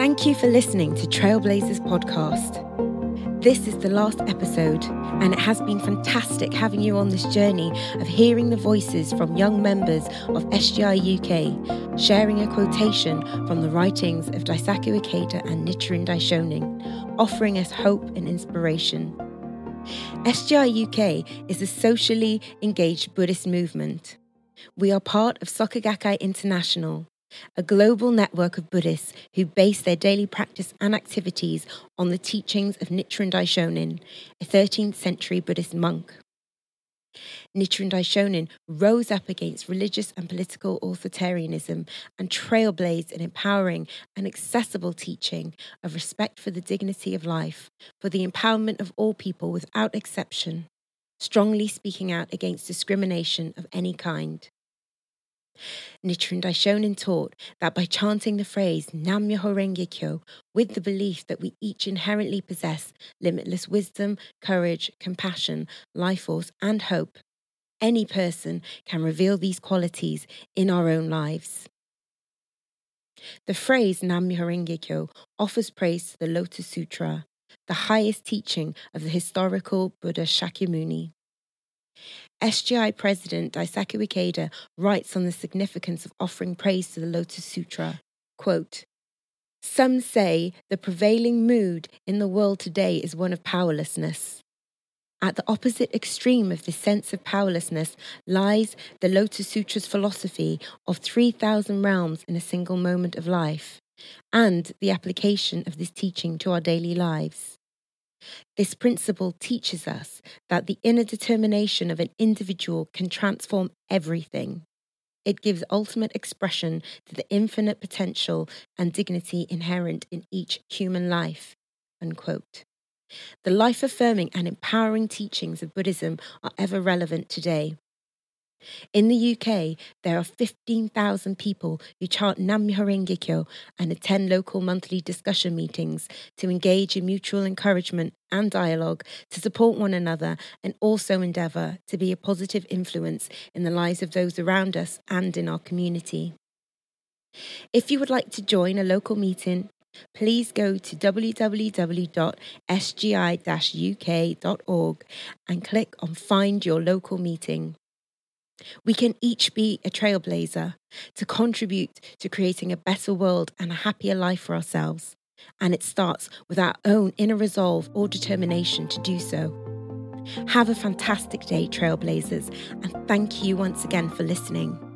Thank you for listening to Trailblazers podcast. This is the last episode, and it has been fantastic having you on this journey of hearing the voices from young members of SGI UK, sharing a quotation from the writings of Daisaku Ikeda and Nichiren Daishonin, offering us hope and inspiration. SGI UK is a socially engaged Buddhist movement. We are part of Soka Gakkai International, a global network of Buddhists who base their daily practice and activities on the teachings of Nichiren Daishonin, a 13th century Buddhist monk. Nichiren Daishonin rose up against religious and political authoritarianism and trailblazed an empowering and accessible teaching of respect for the dignity of life, for the empowerment of all people without exception, strongly speaking out against discrimination of any kind. Nichiren Daishonin taught that by chanting the phrase Nam-myoho-renge-kyo with the belief that we each inherently possess limitless wisdom, courage, compassion, life force, and hope, any person can reveal these qualities in our own lives. The phrase Nam-myoho-renge-kyo offers praise to the Lotus Sutra, the highest teaching of the historical Buddha Shakyamuni. SGI President Daisaku Ikeda writes on the significance of offering praise to the Lotus Sutra, quote, "Some say the prevailing mood in the world today is one of powerlessness. At the opposite extreme of this sense of powerlessness lies the Lotus Sutra's philosophy of 3,000 realms in a single moment of life, and the application of this teaching to our daily lives. This principle teaches us that the inner determination of an individual can transform everything. It gives ultimate expression to the infinite potential and dignity inherent in each human life." Unquote. The life-affirming and empowering teachings of Buddhism are ever relevant today. In the UK, there are 15,000 people who chant Nam-myoho-renge-kyo and attend local monthly discussion meetings to engage in mutual encouragement and dialogue, to support one another, and also endeavour to be a positive influence in the lives of those around us and in our community. If you would like to join a local meeting, please go to www.sgi-uk.org and click on Find Your Local Meeting. We can each be a trailblazer to contribute to creating a better world and a happier life for ourselves, and it starts with our own inner resolve or determination to do so. Have a fantastic day, trailblazers, and thank you once again for listening.